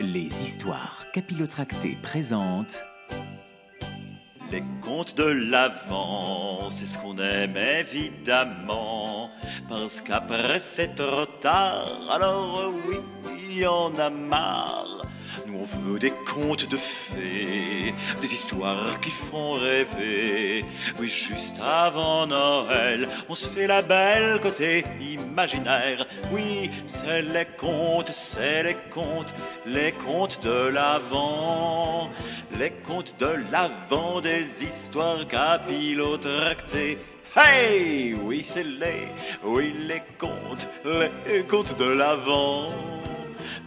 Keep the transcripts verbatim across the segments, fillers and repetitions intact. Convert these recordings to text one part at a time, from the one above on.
Les histoires capillotractées présentent les contes de l'avant, c'est ce qu'on aime évidemment, parce qu'après c'est trop tard, alors oui, il y en a marre. Nous on veut des contes de fées, des histoires qui font rêver. Oui, juste avant Noël, on se fait la belle côté imaginaire. Oui, c'est les contes, c'est les contes, les contes de l'Avent. Les contes de l'Avent, des histoires capillotractées. Hey! Oui, c'est les, oui, les contes, les contes de l'Avent.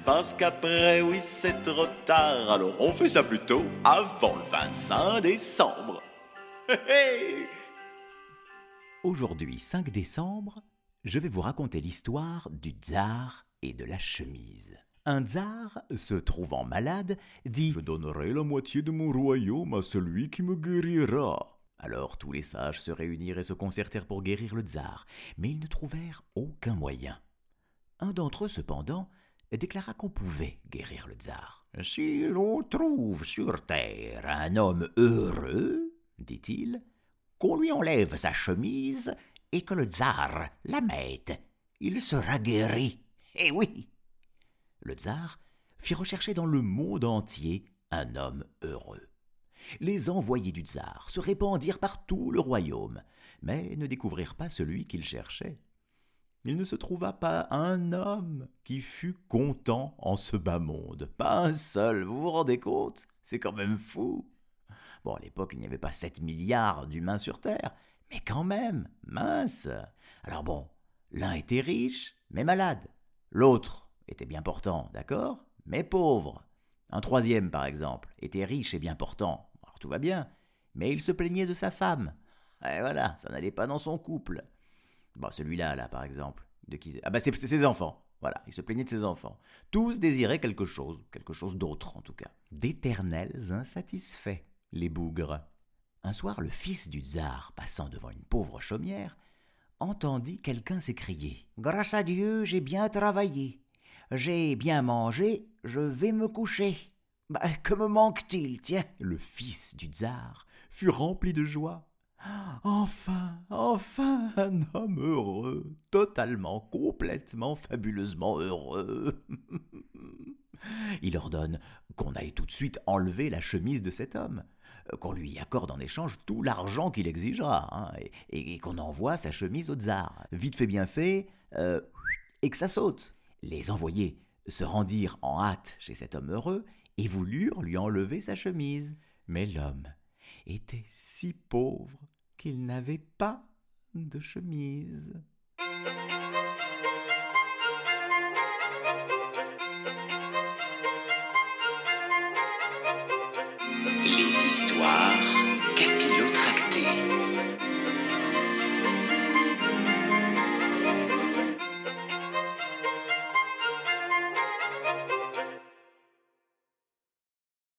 Parce qu'après, oui, c'est trop tard, alors on fait ça plutôt avant le vingt-cinq décembre. Aujourd'hui, cinq décembre, je vais vous raconter l'histoire du tsar et de la chemise. Un tsar, se trouvant malade, dit « Je donnerai la moitié de mon royaume à celui qui me guérira ». Alors tous les sages se réunirent et se concertèrent pour guérir le tsar, mais ils ne trouvèrent aucun moyen. Un d'entre eux, cependant, déclara qu'on pouvait guérir le tsar. « Si l'on trouve sur terre un homme heureux, dit-il, qu'on lui enlève sa chemise et que le tsar la mette, il sera guéri. Eh oui !» Le tsar fit rechercher dans le monde entier un homme heureux. Les envoyés du tsar se répandirent par tout le royaume, mais ne découvrirent pas celui qu'ils cherchaient. Il ne se trouva pas un homme qui fût content en ce bas monde. Pas un seul, vous vous rendez compte? C'est quand même fou. Bon, à l'époque, il n'y avait pas sept milliards d'humains sur Terre, mais quand même, mince. Alors bon, l'un était riche, mais malade. L'autre était bien portant, d'accord, mais pauvre. Un troisième, par exemple, était riche et bien portant. Alors tout va bien, mais il se plaignait de sa femme. Et voilà, ça n'allait pas dans son couple. Bon, celui-là, là, par exemple, de qui... Ah bah, c'est, c'est ses enfants, voilà, il se plaignait de ses enfants. Tous désiraient quelque chose, quelque chose d'autre en tout cas. D'éternels insatisfaits, les bougres. Un soir, le fils du tsar, passant devant une pauvre chaumière, entendit quelqu'un s'écrier. « Grâce à Dieu, j'ai bien travaillé, j'ai bien mangé, je vais me coucher. Bah, que me manque-t-il, tiens ?» Le fils du tsar fut rempli de joie. Enfin, enfin, un homme heureux, totalement, complètement, fabuleusement heureux. Il ordonne qu'on aille tout de suite enlever la chemise de cet homme, qu'on lui accorde en échange tout l'argent qu'il exigera, hein, et, et, et qu'on envoie sa chemise au tsar. Vite fait, bien fait, euh, et que ça saute. Les envoyés se rendirent en hâte chez cet homme heureux et voulurent lui enlever sa chemise. Mais l'homme était si pauvre qu'il n'avait pas de chemise. Les histoires capillotractées.